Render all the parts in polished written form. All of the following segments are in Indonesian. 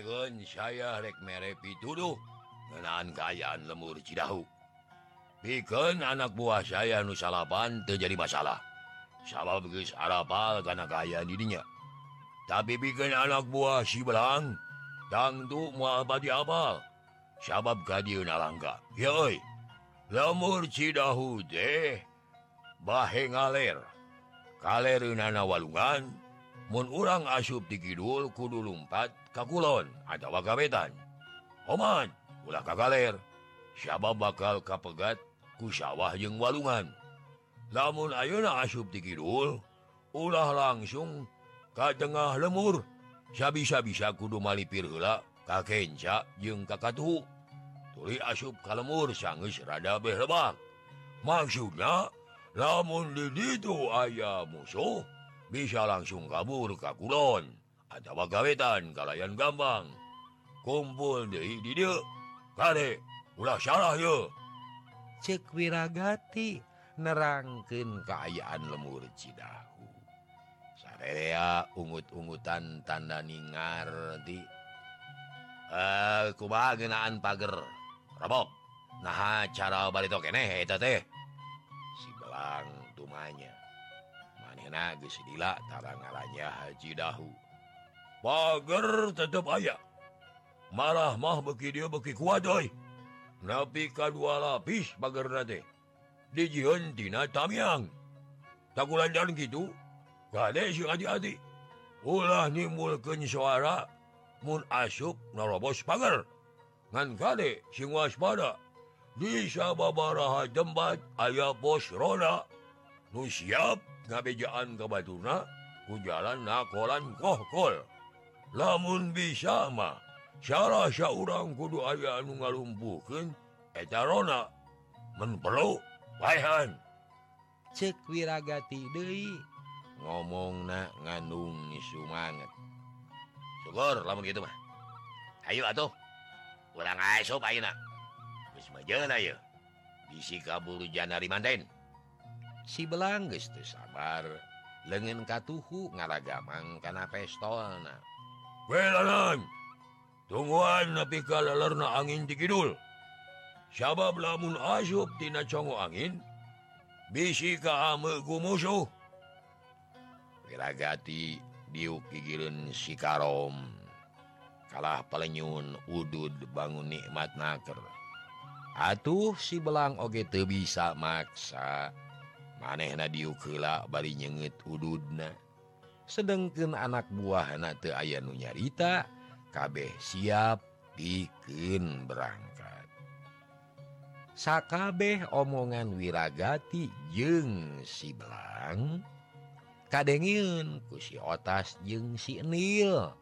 Ken saya rek mere pituduh ngenaan kayaan lemur Cidahu. Bikin anak buah saya nu salapan terjadi masalah. Sabab geus arapal kana kayaan didinya. Tapi bikin anak buah si Belang tangtu moal padi apal. Sabab kadieu nalangka. Ya euy. Lemur Cidahu teh bahe ngaler. Kalereunana walungan mun urang asup di kidul kudu lumpat ka kulon atawa ka wetan. Oman ulah ka kaler. Sabab bakal kapegat ku sawah jeung walungan. Lamun ayeuna asup di kidul ulah langsung ka tengah lemur. Sabisa-bisa kudu malipir heula ka kenca jeung ka katuhu. Tuluy asup ka lemur sanggeus rada beh lebak. Maksudna lamun di ditu aya musuh, bisa langsung kabur ka kulon atawa ka wetan kalayan gampang. Kumpul deui di dieu. Kade ulah salah ye. Ceuk Wiragati nerangkeun kaayaan lemur Cidahu. Sarerea ungut-ungutan tanda ningar ti. Kumaha geunaan pager? Rabok. Naha cara bali keneh eta teh? Lang tumanya manehna geus dila tarang ngarannya Haji Dahu. Pager tetep aya, marah mah beki dia beki kuat euy. Napi kadua lapis pagerna teh dijieun tina tamiang. Takulandan kitu gade si Adi-Adi ulah nimbulkeun suara mun asup narobos pager. Ngan gade sing waspada di sababaraha tempat aya pos roda nu siap ngabejaan ka batuna ku jalan nakolan kohkol. Lamun bisa mah cara saurang kudu aya anu ngalumpuhkeun eta roda men perlu baehan. Ceuk Wiragati deui ngomongna ngandung sumanget. Syukur lamun kitu mah. Hayu atuh urang asup ayeuna. Semajana ya, bisi kabur janari manten. Si Belang geus teu sabar, leungeun katuhu ngaragamang kana pestolna. Welanan, tungguan nepi ka lelerna angin ti kidul. Sabab lamun asup tina congo angin, bisi ka ameu ku musuh. Wiragati diuk gigireun si Karom. Kalah palenyun udud bangun nikmat naker. Atuh si Belang oge teu bisa maksa. Manehna diuk heula bari nyeungeut ududna. Sedengkeun anak buahna teu aya nu nyarita, kabeh siap pikeun berangkat. Sakabeh omongan Wiragati jeung si Belang kadengieun ku si Otas jeung si Enil.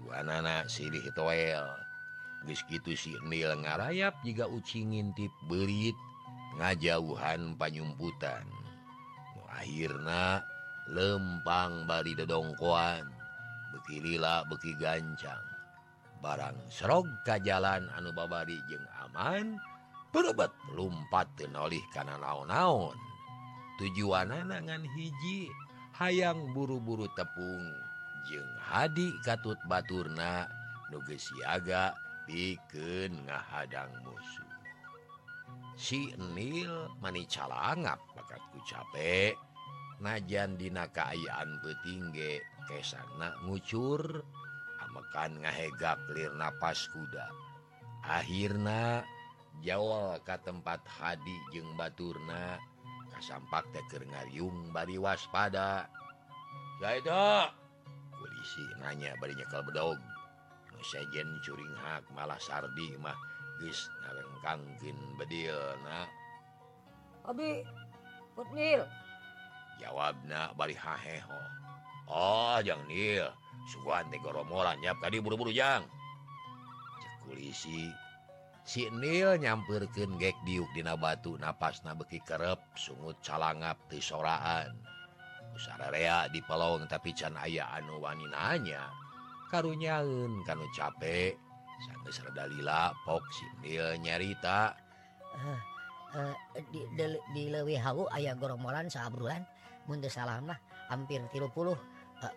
Duanana silih toel. Geus kitu si Enil ngarayap jiga ucing ngintip beurit ngajauhan panyumputan. Akhirna lempang bari dodongkoan, beki lila beki gancang. Barang serog ka jalan anu babari jeung aman, berebet lumpat teu nolih kana naon-naon. Tujuanana ngan hiji, hayang buru-buru tepung jeung hadi katut baturna nu geus siaga pikeun ngahadang musuh. Si Enil mani calangap bakat ku capek, najan dina kaayaan petingge kesana ngucur, amekan ngahegak lir napas kuda. Akhirna jawal ka tempat hadi jeung baturna, kasampak teh keur ngariung bari waspada. Jaeda, polisi nanya bari nyekel bedog. Sejen curing hak malah sardi mah geus ngarengkangkeun bedilna. Abi put Nil. Jawabna bari haheho. Oh jang Nil, suguhan teh goromolan nyap kadi buru-buru jang. Cek kulisi. Si Nil nyampeurkeun gek diuk dina batu napasna beki kerep sungut calangap teu soraan. Usararea dipelong tapi can aya anu wani nanya. Karunyaun kanu capek sanggeus rada lila pok si Nil nyarita. Di leuwih hawu aya goromolan sabrulan mun teu salah mah hampir 30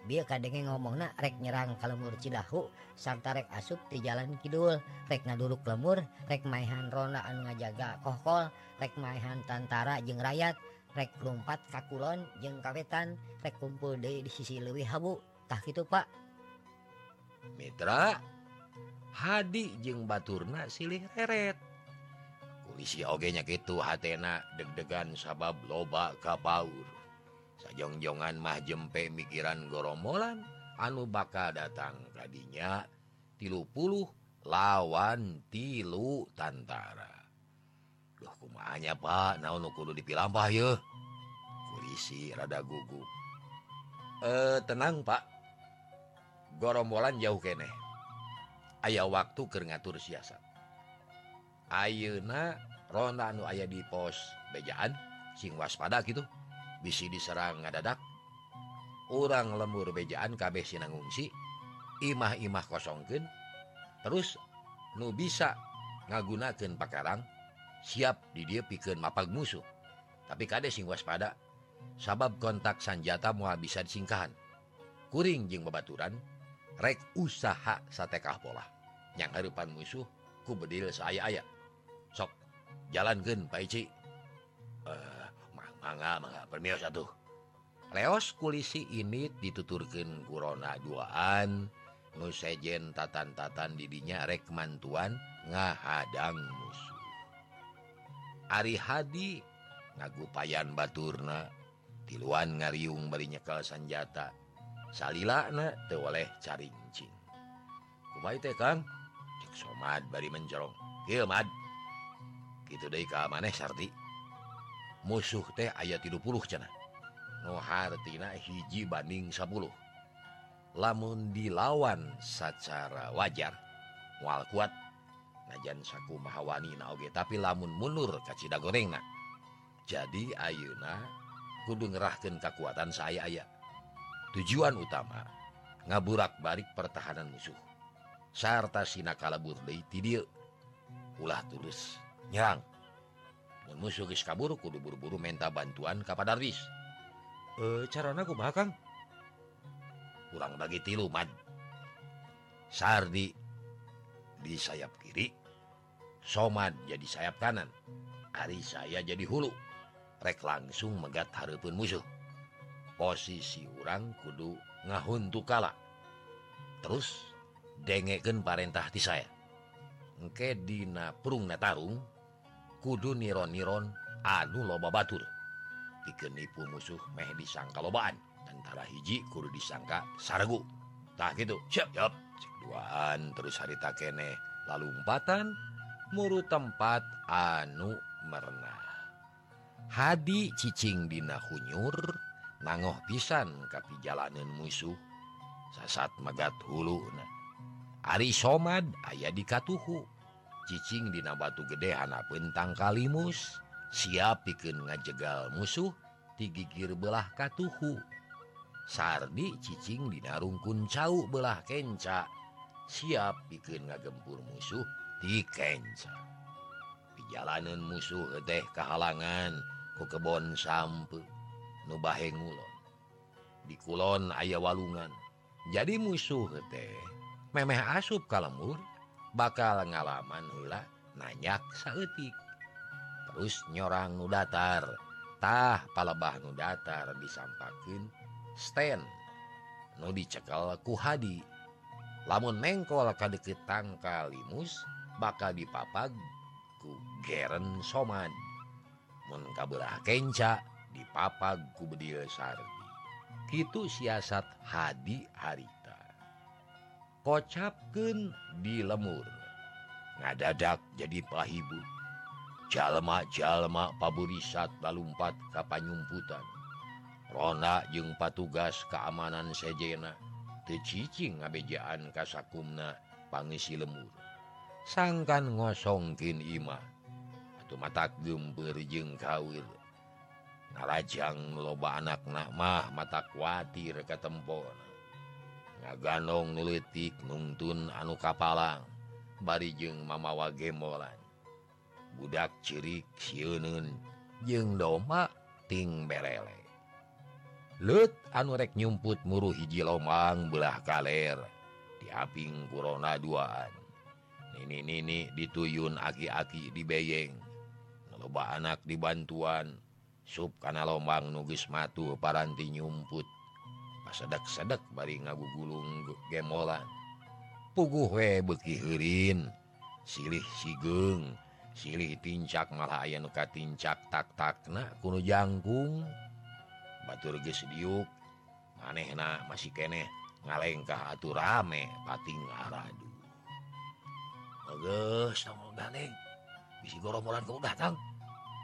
Biar kadangnya ngomong nak rek nyerang kalemur Cidahu sarta rek asup di jalan kidul, rek ngaduruk lemur, rek maehan ronda anu ngajaga kohkol, rek maehan tantara jeung rakyat, rek lompat kakulon jeung kawetan, rek kumpul deui di sisi leuwih habu. Tah kitu Pak Mitra, hadi jeung baturna silih reret kulisi oge nya kitu, hatena deg-degan sabab loba kabaur. Sajongjongan mah jempe mikiran gorombolan anu bakal datang kadinya 30 lawan 3 tantara. Duh kumaha nya Pak, naon nu kudu dipilambah yeuh? Kulisi rada gugup. Tenang Pak. Gorombolan jauh keneh. Aya waktu keur ngatur siasat. Ayeuna ronda anu aya di pos bejaan sing waspada kitu. Bisi diserang ngadadak, urang lemur bejaan kabeh sinangungsi, imah-imah kosongkeun, terus nu bisa ngagunakeun pakarang, siap didiepikeun mapag musuh. Tapi kade sing waspada, sabab kontak sanjata moal bisa disingkahan. Kuring jeung babaturan, rek usaha satekah pola, yang harapan musuh ku bedil saaya-aya. Sok, jalankeun Pak Ici. Mangga, permios atuh. Leos kulisi ini dituturkeun kurona duaan, nu sejen tatan-tatan didinya rek mantuan ngahadang musuh. Ari hadi ngagupayan baturna, tiluan ngariung bari nyekel sanjata, salilana teu oleh carincing. Kumaha teh Kang? Cek Somad bari menjerong. Ieu Mad. Kitu deui ka maneh sarti. Musuh teh aya 30 cenah. Nu hartina hiji banding 10. Lamun dilawan secara wajar moal kuat. Najan sakumaha wanina oge, tapi lamun mundur ka cida gorengna. Jadi ayeuna kudu ngerahkeun kakuatan saaya-aya. Tujuan utama ngaburak-barik pertahanan musuh. Sarta sinakalebur deui ti dieu. Ulah tulus nyerang. Musuh geus kabur kudu buru-buru menta bantuan ka Padarwis. Carana kumaha Kang? Urang bagi 3 Mad. Sardi di sayap kiri, Somad jadi sayap kanan, Ari saya jadi hulu. Rek langsung megat hareupeun musuh. Posisi urang kudu ngahuntu kala. Terus dengekeun parentah ti saya. Engke dina purungna tarung kudu niron-niron anu loba batur. Pikeun nipu musuh meh disangka lobaan. Tentara hiji kudu disangka saregu. Tah kitu. Siap. Cek duaan terus harita keneh lalumpatan muru tempat anu merenah. Hadi cicing dina hunyur nangoh pisan ka pijalaneun musuh. Sasat megat huluna. Ari Somad aya di katuhu. Cicing dina batu gede hanapeun tangkalimus, siap pikeun ngajegal musuh ti gigir belah katuhu. Sardi cicing dina rungkun cau belah kenca, siap pikeun ngagempur musuh ti kenca. Pijalaneun musuh teh kahalangan ku kebon sampe nu bahe ngulon. Di kulon aya walungan. Jadi musuh teh memeh asup ka lemur bakal ngalaman heula nanyak saeutik. Terus nyorang nu datar. Tah palebah nu datar disampakeun stand nu dicekel ku hadi. Lamun mengkol ka deukeut tangkalimus bakal dipapag ku geren Somad. Mun ka beulah kenca dipapag ku bedil Sardi. Kitu siasat hadi hari. Kocapkeun di lemur. Ngadadak jadi pahibut. Jalma-jalma paburisat lalumpat ka panyumputan. Rona jeung patugas keamanan sejena teu cicing ngabejaan ka sakumna pangisi lemur. Sangkan ngosongkeun imah. Atuh matak geumpeur jeung kawir. Narajang loba anakna mah matak kuatir ka tempona. Ngaganong nulitik nungtun anu kapalang bari jeung mamawa gembolan. Budak cirik sieunun jeung domba ting berele. Lut anu rek nyumput muruh hiji lomang belah kaler diaping kurona duaan. Nini dituyun aki-aki dibeyeng. Loba anak dibantuan sup kana lomang nugis matu paranti nyumput. Pasedak-sedak bari ngagugulung gemolan. Puguh we beki heurin. Silih sigeung, silih tincak malah aya nu katincak tak-takna kuno jangkung. Batur geus diuk, manehna masih keneh ngalengkah atuh rame pating aradu. Geus tong gandeng. Bisi goromolan ka udah tang.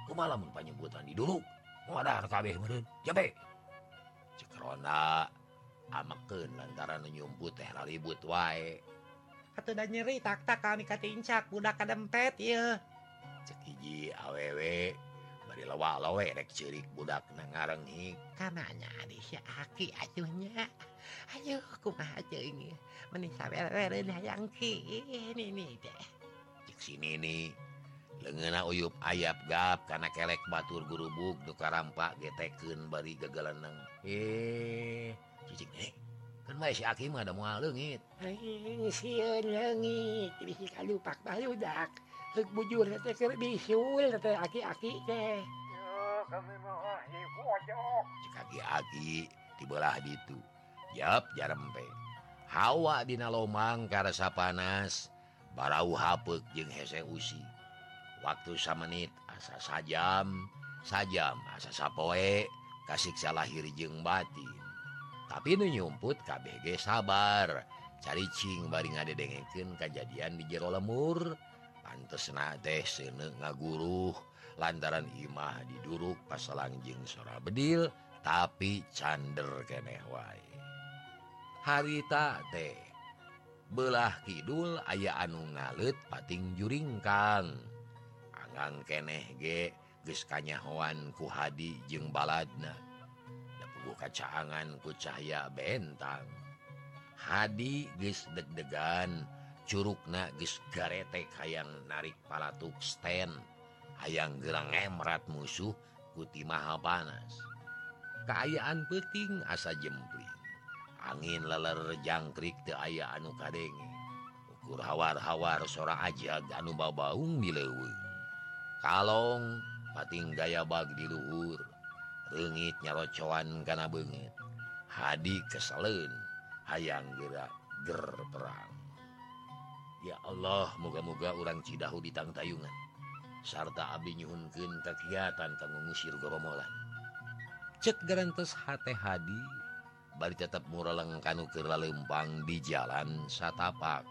Kumaha lamun panyembutan di dulu? Modar kabeh meureun. Jambe. Cekrona amakeun lantaran nyumput teh raribut wae. Atuh nyeri tak-tak kami katincak budak kadempet ieu. Cek hiji awewe bari lawa-lawe rek ceurik budak nangarenghik kananya adi si aki atuh nya. Ayo kumaha ceuing ieu? Meni sawereun hayang ki nini teh. Cek si Nini leungeuna uyup ayap gap kana kelek batur gurubug nu karampa getekeun bari gagalaneng. Cicik Nini. Kan bae si Aki mah da moal leungit. Sieun leungit bisi kalupak baludak. Heuk bujur teh keur bisul teh Aki-aki teh. Yo kami mah ibu ojok. Cik Aki-aki dibelah ditu. Yap jarempe. Hawa dina lomang karasa panas. Barau hapeuk jeung hese usi. Waktu samenit asa sajam, sajam asa sapoe kasiksa lahir jeung batin. Tapi nu nyumput kabeh ge sabar, caricing bari ngadedengekeun kajadian di jero lemur. Pantesna teh seuneu ngaguruh lantaran imah diduruk pasalang jeung sora bedil, tapi cander keneh wae. Harita teh beulah kidul aya anu ngaleut pating juringkang. Angang keneh ge geus kanyahoan ku hadi jeung baladna. Kacaangan ku cahaya bentang. Hadi geus deg-degan, curugna geus garetek hayang narik palatuk sten, hayang gerang emrat musuh ku timah panas. Kaayaan peuting asa jempling. Angin leler jangkrik teu aya anu kadenge. Ukur hawar-hawar sora ajag anu babaung di leuweung. Kalong pating gaya bag di luhur. Reungit nyarocoan kana beungeut. Hadi keseleun hayang geura ger perang. Ya Allah, moga-moga urang cidahu ditangtayungan sarta abdi nyuhunkeun kakiatan kanggo ngusir goromolan. Cek garantos hate Hadi bari tetep mureleng kanu keur lalempang di jalan satapak.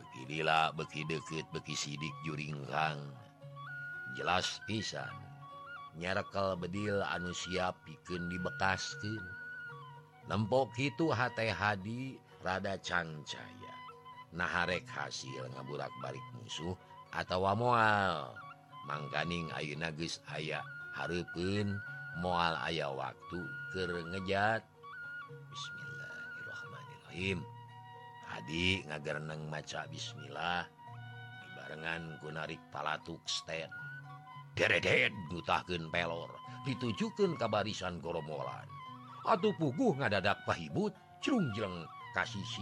Beki lila, beki deukeut, beki sidik juringkang. Jelas pisan nyarekel bedil anu siap pikeun dibekaskeun. Lempok kitu hate Hadi rada cangcaya. Naharek hasil ngaburak-balik musuh atawa moal. Mangkaning ayeuna geus aya hareupeun, moal aya waktu keur ngejat. Bismillahirrahmanirrahim. Hadi ngagereneng maca bismillah dibarengan ku narik palatuk sten. Deredet dutahkeun pelor, ditujukeun ka barisan goromolan. Atuh puguh ngadadak pahibut, crungjleng ka sisi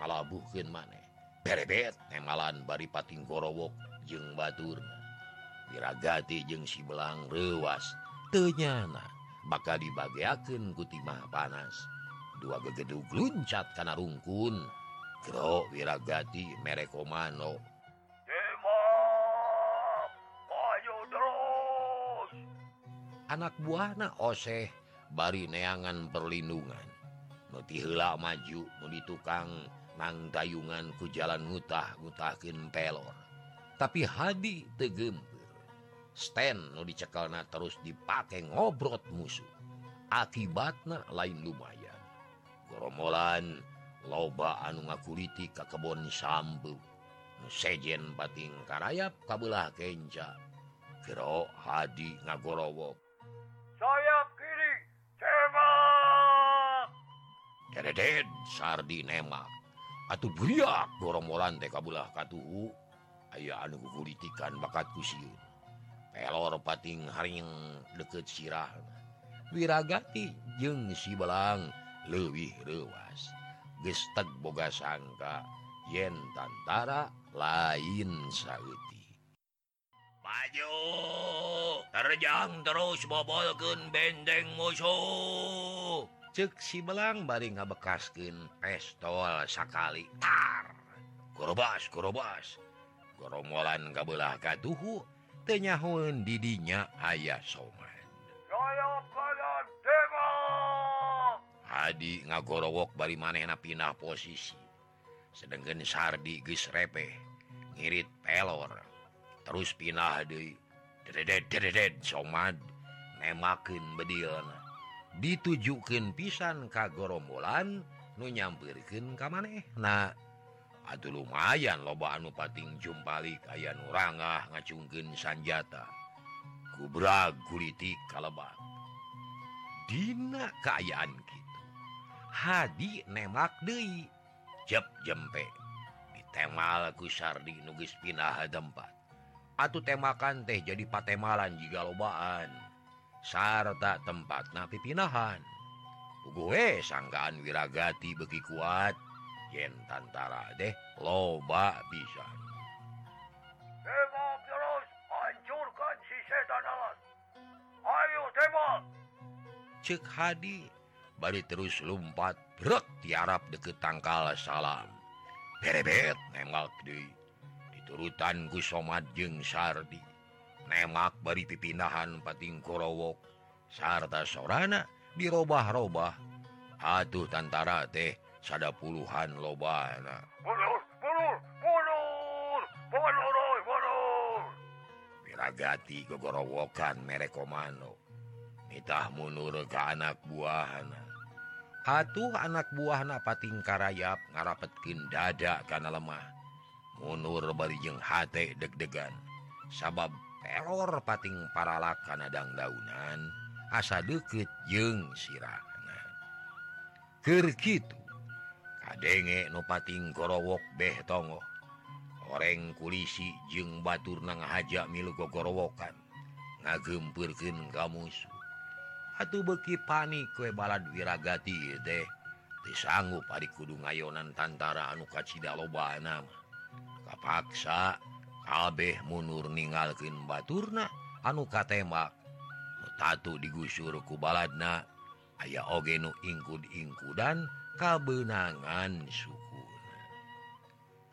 ngalabuhkeun maneh. Berebet nemalan bari pating gorowok jeung baturna. Wiragati jeung si Belang reuwas teu nyana bakal dibageakeun ku timah panas. Dua gegedug luncat kana rungkun. Gero Wiragati mere komando. Anak buahna oseh bari neangan perlindungan. Nu ti heula maju, nu ditukang nang dayungan ku jalan ngutah-ngutahkeun pelor. Tapi Hadi teu geumpeur. Stand nu dicekelna terus dipake ngobrot musuh. Akibatna lain lumayan. Goromolan loba anu ngakuliti ka kebon sambeug. Nu sejen pating karayap ka beulah kenca. Gero Hadi ngagorowok. Sayap kiri, tembak! Deredet, sardi nemak. Atuh beriak, goromolan teh kabulah katuhu. Aya anu gugulitikan bakat kusiun. Pelor pating haring deket sirah. Wiragati jeung si Belang leuwih reuas geus teg boga sangka yen tantara lain saeuti. Maju, terjang terus bobolkeun benteng musuh. Ceuk si Belang bari ngabekaskeun pistol sakali. Tar. Korobas, korobas. Gorombolan kabelah katuhu teu nyahoeun di dinya aya soman. Royokan demo. Hadi ngagorowok bari manehna pindah posisi. Sedengkeun Sardi geus repeh, ngirit pelor. Terus pindah deui. Dedet somad nemakeun bedilna. Ditujukeun pisan ka gorombolan nu nyampeurkeun ka manehna. Atuh lumayan loba anu pating jumpalik aya nu rangah ngacungkeun sanjata. Kubrag gulitik kalebak. Dina kaayaan kitu Hadi nemak deui jep jempe. Ditemal ku Sardi nu geus pindah tempat. Atuh temakan teh jadi patemalan jiga lobaan. Sarta tempatna pipinahan. Puguh sangkaan Wiragati beki kuat yen tantara deh loba pisan. Tembak terus, hancurkan si setan alas. Ayo tembak. Cek Hadi bari terus lompat brek tiarap deket tangkal salam. Berebet nemak deui. Diturutan ku Somad jeung Sardi. Nemak bari pipinahan pating korowok sarta sorana dirobah-robah. Atuh tantara teh sada puluhan lobana. Mundur. Wiragati gogorowokan mere komando. Nitah mundur ka anak buahna. Atuh anak buahna pating karayap ngarapetkeun dada kana lemah. Mundur bari jeung hate deg-degan. Sabab pelor pating paralak kana dangdaunan asa deukeut jeung sirahna. Keur kitu kadenge nu pating gorowok beh tongo. Oreng kulisi jeung baturna ngahaja milu gogorowokan ngagempeurkeun ka musuh. Atuh beuki panik we balad Wiragati teh teu sanggup ari kudu ngayonan tantara anu kacida lobana. Kapaksa kabeh mundur ninggalkeun baturna anu katembak. Nu tatu digusur ku baladna aya oge nu ingkud-ingkudan kabeunangan sukuna.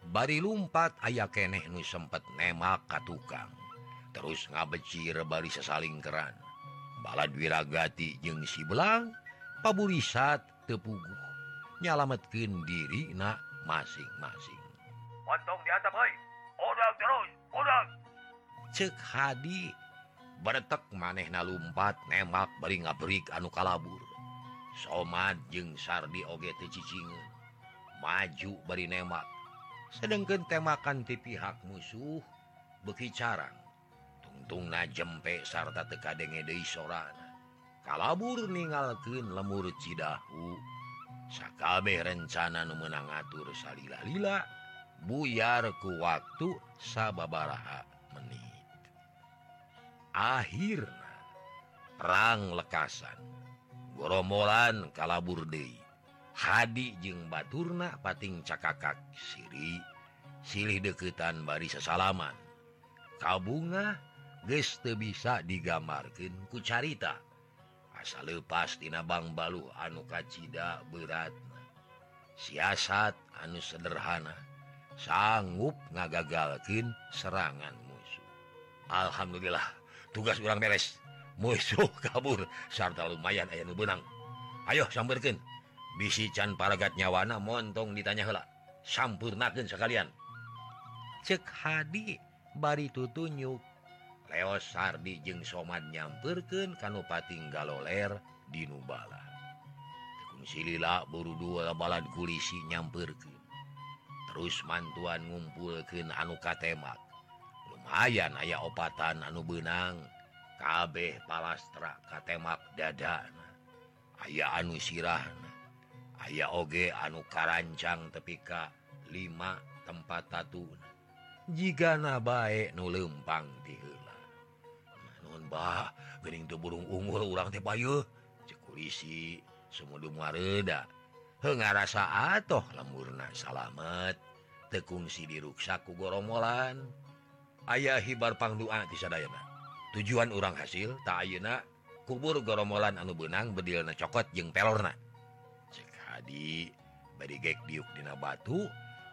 Bari lumpat aya keneh nu sempet nemak ka tukang. Terus ngabecir bari sasaling keran. Balad Wiragati jeung si Belang paburisat teu puguh. Nyalametkeun dirina masing-masing. Pontong diantap heuy. Odak terus, odak. Cek Hadi beretek manehna lumpat nemak bari ngabrik anu kalabur. Somad jeung Sardi oge teu cicingeun. Maju bari nemak. Sedengkeun temakan ti pihak musuh beuki carang. Tungtungna jempe sarta teu kadenge deui sorana. Kalabur ninggalkeun lemur Cidahu. Sakabeh rencana nu meunang atur salila-lila buyar ku waktu sababaraha menit. Akhirna perang lekasan. Gorombolan kalabur deui. Hadi jeung baturna pating cakakak siri. Silih deuketan bari sasalaman. Kabunga geus teu bisa digambarkeun ku carita. Asa leupas tina bangbaluh anu kacida beuratna. Siasat anu sederhana sanggup ngagagalkeun serangan musuh. Alhamdulillah, tugas urang beres. Musuh kabur sarta lumayan aya nu beunang. Ayo sambeurkeun. Bisi can paragat nyawana montong ditanya heula. Sampurnakeun sakalian. Cek Hadi bari tutunyuk. Leos Sardi jeung Somad nyampeurkeun kanu pating galoler di nu bala. Tekung silila buru dua balad kulisi nyampeurkeun. Terus mantuan ngumpulkeun anu katemak. Lumayan aya opatan anu beunang. Kabeh palastra katemak dadana. Aya anu sirahna. Aya oge anu karancang tepi ka 5 tempat tatuna. Jigana bae nu leumpang ti heula. Naon bah, geuning teu burung unggul urang teh bae. polisi semudu muareda heu ngarasa atoh lemurna salamet teu kungsi diruksak ku goromolan. Aya hibar pangdoa ti sadayana. Tujuan urang hasil ta ayeuna kubur goromolan anu beunang bedilna cokot jeung pelorna. Cek hadi bari gek diuk dina batu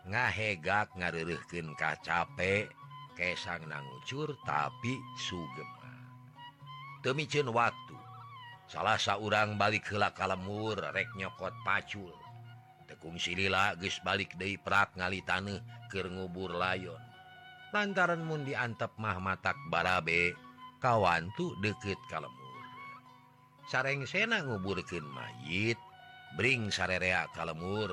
ngahegak ngareureurkeun ka cape kesang nangucur tapi sugema. Teu miceun waktu. Salah saurang balik heula ka lembur rek nyokot pacul. Tekung silila geus balik deui prak ngali taneuh keur ngubur layon. Lantaran mun diantep mah matak barabe kawantu deukeut ka lembur. Sarengsena nguburkeun mayit bring sarerea ka lembur.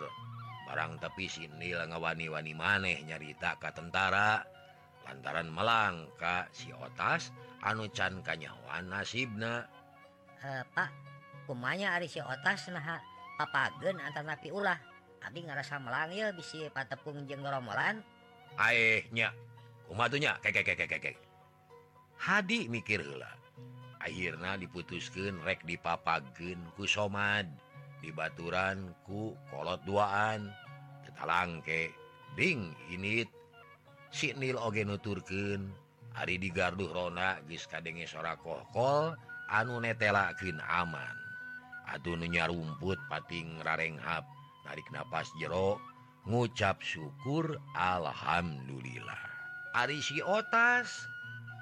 Barang tepi sinil ngawani-wani maneh nyarita ka tentara lantaran melangka si Otas anu can kanyawan nasibna. Pak, kumanya ari si Otas naha papageun antara napi ulah. Abdi ngarasa melangil bisi patepung jeung goromolan. Aeh nya, kumaha tuh nya? Kek. Hadi mikir heula. Akhirna diputuskeun rek dipapageun ku Somad, dibaturan ku kolot duaan. Tetalangke ding init si Nil oge nuturkeun ari digarduh rona geus kadenge sora kohkol. Anu netelakin aman. Atuh nu nya rumput pating rarenghap. Tarik napas jero. Ngucap syukur alhamdulillah. Ari si Otas.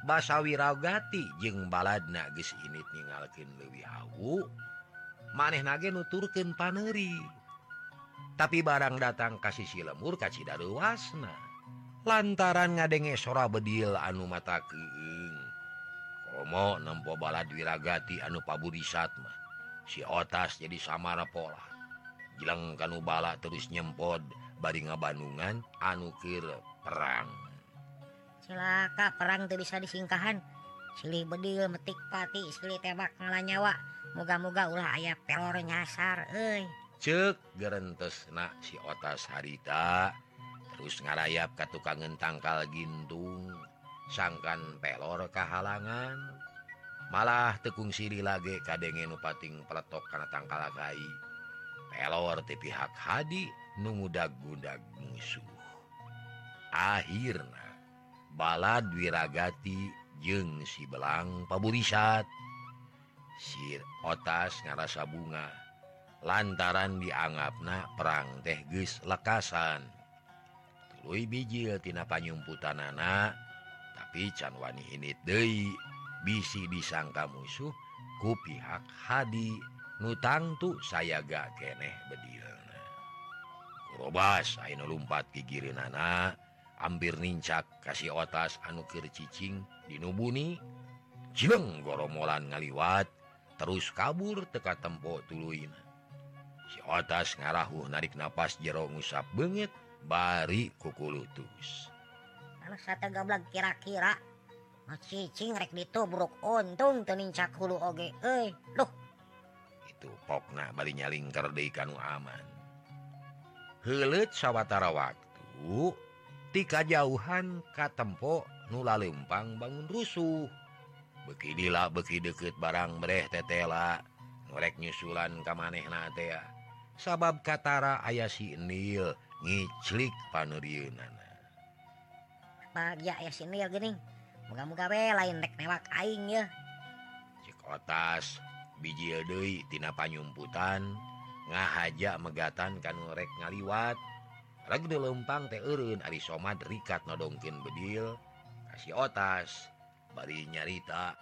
Basawiragati jeung baladna geus init ningalkeun leuwih hawu. Manehna ge nuturkeun paneuri. Tapi barang datang ka sisi lembur ka cidareuasna. Lantaran ngadenge sora bedil anu mata keueung. Komo nempo balad wiragati anu paburisat mah. Si Otas jadi samara pola. Jilang kanu bala terus nyempod bari ngabandungan anu keur perang. Cilaka perang teu bisa disingkahan. Silih bedil metik pati, silih tebak ngala nyawa. Moga-moga ulah aya pelor nyasar euy. Ceuk gerentesna si Otas harita terus ngarayap ka tukangeun tangkal gintung. Sangkan pelor kahalangan malah tekung siri lagi kadenge nu pating peletok kana tangkala kai pelor ti pihak Hadi nungudag-gudag musuh. Akhirna balad wiragati jeung si belang paburisat. Si Otas ngarasa bunga lantaran dianggapna perang teh geus lekasan. Tuluy bijil tina panyumputanana. Tapi can wani init deui bisi disangka musuh ku pihak Hadi nu tangtu sayaga keneh bedilna. Kurobas ayeuna lumpat gigireunana ampir nincak ka si Otas anu keur cicing dinubuni. Jileng goromolan ngaliwat terus kabur teka tempo tuluyna. Si Otas ngarahuh narik napas jero ngusap beungeut bari kukulutus. Anak sate gablag kira-kira macicing rek ditubruk untung teu nincak hulu oge euy. Duh. Itu pokna bari nyalingker deui ka nu aman. Heuleut sawatara waktu ti kajauhan ka tempo nu laleumpang bangun rusuh. Beuki dila beuki deukeut barang breh tetela nu rek nyusulan ka manehna teh. Sabab katara aya si Nil ngiclik paneurieunana. Bahagia ya si Nil geuning. Moga-moga we lain rek newak aing ya. Cik Otas bijil deui tina panyumputan ngahaja megatan kanu rek ngaliwat. Reg dileumpang teh eureun ari Somad rikat nodongkeun bedil ka si Otas bari nyarita.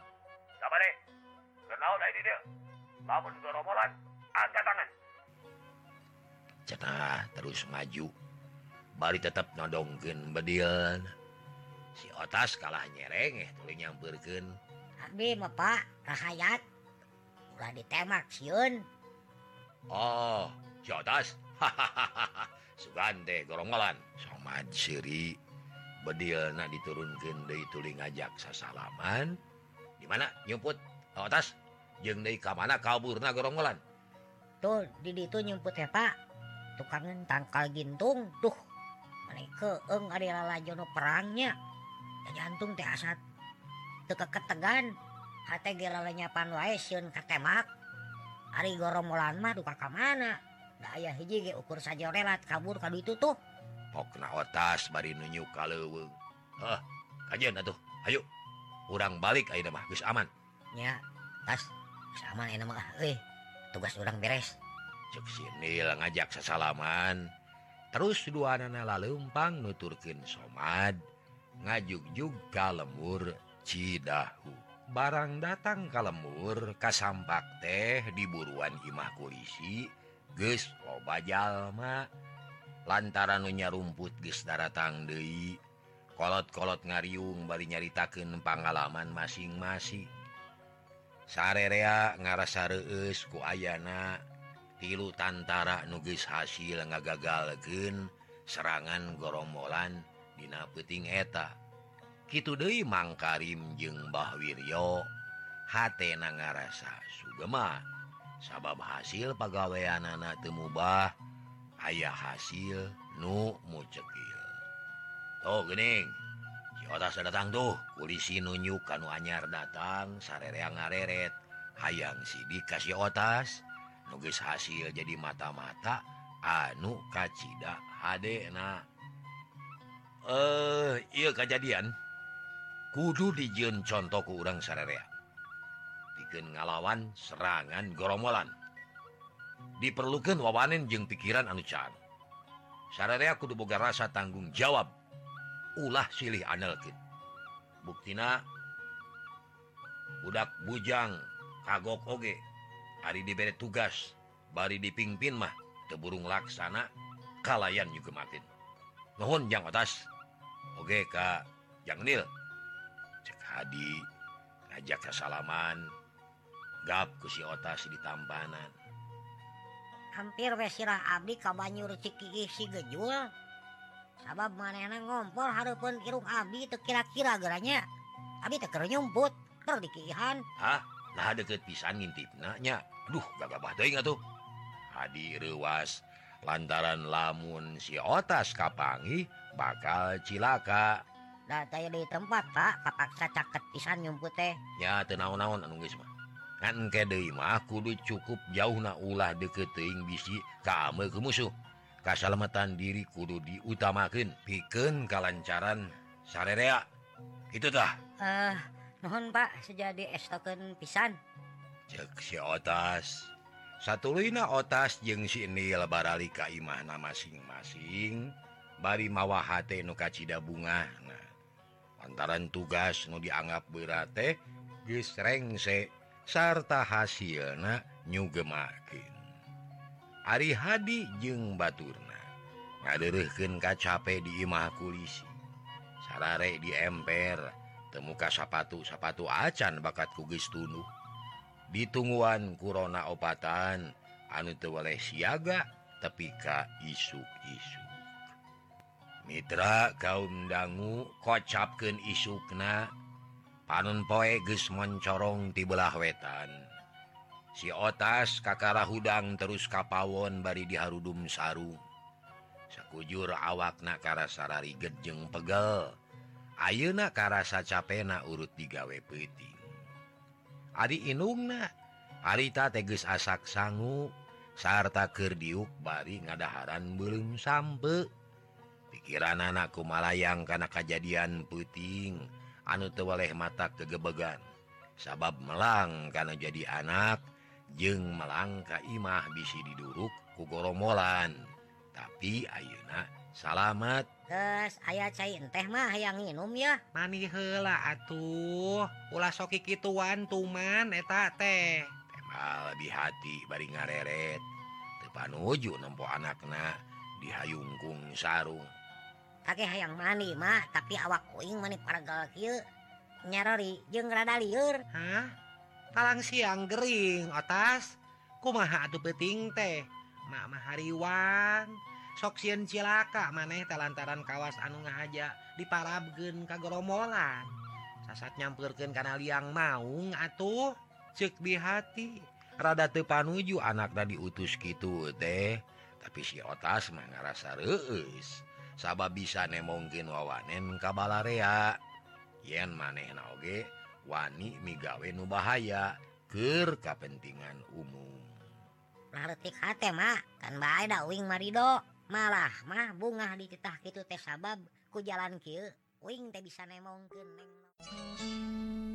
Sabade? Kenaon ai dieu? Lamun goromolan angkat tangan. Cenah terus maju bari tetep nodongkeun bedil. Si Otas kalah nyerengeh tuluy nyampeurkeun. Abdi mah Pak, rahayat. Ulah ditembak sieun. Oh, si Otas. Sugan teh goromolan. Somad seuri. Bedilna diturunkeun deui tuluy ngajak sasalaman. Di mana nyumput Otas? Jeung deui ka mana kaburna goromolan? Tuh, di ditu nyumput teh Pak. Tukangeun tangkal gintung. Duh, maneka eung ari lalajono perangnya. Jantung teh asat teu keketegan. Hate ge lalanya pan wae sieun katemak. Ari gorombolan mah duka ka mana? Da aya hiji ge ukur sajorelat kabur ka ditu tuh. Pokna otas bari nunjuk ka leuweung. Heuh, kajeun atuh. Hayu. Urang balik ayeuna mah geus aman. Nya, tas geus aman ayeuna mah. Euy, tugas urang beres. Ceuk sini lah ngajak sasalaman. Terus duaanana laleumpang nuturkeun Somad ngajugjug ka lemur Cidahu. Barang datang ka lemur kasampak teh diburuan imah kurisi geus loba jalma. Lantaran nu nyarumput geus daratang deui. Kolot-kolot ngariung bari nyaritakeun pangalaman masing-masing. Sarerea ngarasa reueus ku ayana tilu tantara nu geus hasil ngagagalkeun serangan gorombolan dina peuting eta. Kitu deui Mang Karim jeung Bah Wiryo hatena ngarasa sugema sabab hasil pagaweanana teu mubah aya hasil nu mucekil. Tuh geuning, si otas datang tuh, polisi nunjuk ka nu anyar datang sarerea ngareret hayang sidik ka si otas nu geus hasil jadi mata-mata anu kacida hadena. Ieu kajadian kudu dijieun conto ku urang sarerea. Pikeun ngalawan serangan gorombolan. Diperlukeun wawanen jeung pikiran anu can. Sarerea kudu boga rasa tanggung jawab. Ulah silih anelkeun. Buktina budak bujang kagok oge ari dibere tugas bari dipingpin mah teu burung laksana kalayan juga makin. Nuhun jang atas. Oge ka Jang Nil. Cek Hadi ngajak kesalaman gap ku si otas di tampanan. Hampir we sirah abdi ka Banyu Recikiih si Gejul. Sabab manehna ngompol hareupeun irup abdi teu kira-kira geuranya. Abdi teu keur nyumput, keur dikiihan. Hah, nah deukeut pisan ngintipna nya. Aduh, gagabah teuing atuh. Hadi reuwas. Lantaran lamun si otas kapangi bakal cilaka. Da teh di tempat Pak kapaksa caket pisan nyumput teh. Ya teu naon-naon anu geus mah. Kan engke deui mah kudu cukup jauhna ulah deukeut teuing bisi ka ameu ke musuh. Kasalamatan diri kudu diutamakeun pikeun kalancaran sarerea. Kitu tah. Nuhun Pak sejadi estokeun pisan. Ceuk si otas. Satuluyna otas jeung si Nil barali ka imahna masing-masing bari mawa hate nu kacida bungahna. Lantaran tugas nu dianggap berat teh geus rengse sarta hasilna nyugemakeun. Ari Hadi jeung baturna ngadeureurkeun kacape di imah kulisi. Sarare di emper temu ka sapatu-sapatu acan bakat ku geus tunduh. Ditungguan kurona opatan anu teu waleh siaga tepi ka isuk-isuk. Mitra kaum dangu kocapkeun isukna panun poe geus moncorong ti belah wetan. Si otas kakara hudang terus kapawon bari diharudum sarung. Sakujur awakna karasa rariget jeung pegel. Ayeuna karasa capena urut digawe peuting. Ari inungna harita teges asak sangu sarta keur diuk bari ngadaharan belum sampe. Pikiran anakku malayang kana kajadian peuting anu teu waleh mata kegebegan sabab melang kana jadi anak jeung melang ka imah bisi diduruk ku gorombolan. Tapi ayeuna salamat. Geus aya cai enteh mah hayang nginum ya. Mani heula atuh. Ulah sok kikituan tuman eta teh. Temal di hati bari ngareret. Teu panuju nempo anakna dihayungkung sarung. Kake hayang mani mah tapi awak kuing mani pargal kieu. Nyarori jeung rada lieur. Hah? Talang siang gering otas. Kumaha atuh peuting teh? Mak mah hariwang. Sok sieun cilaka maneh teh lantaran kawas anu ngahaja diparabkeun ka gorombolan. Sasat nyampeurkeun kana liang maung atuh. Ceuk di hati rada teu panuju anakna diutus kitu teh. Tapi si otas mah ngarasa reueus sabab bisa nemongkeun wawanen ka balarea. Yen manehna oge wani migawe nu bahaya keur kapentingan umum. Nartik hate mak, kan bae da uing marido. Malah mah bungah dititah kitu teh sabab ku jalan kieu uing teh bisa nemongkeun neng.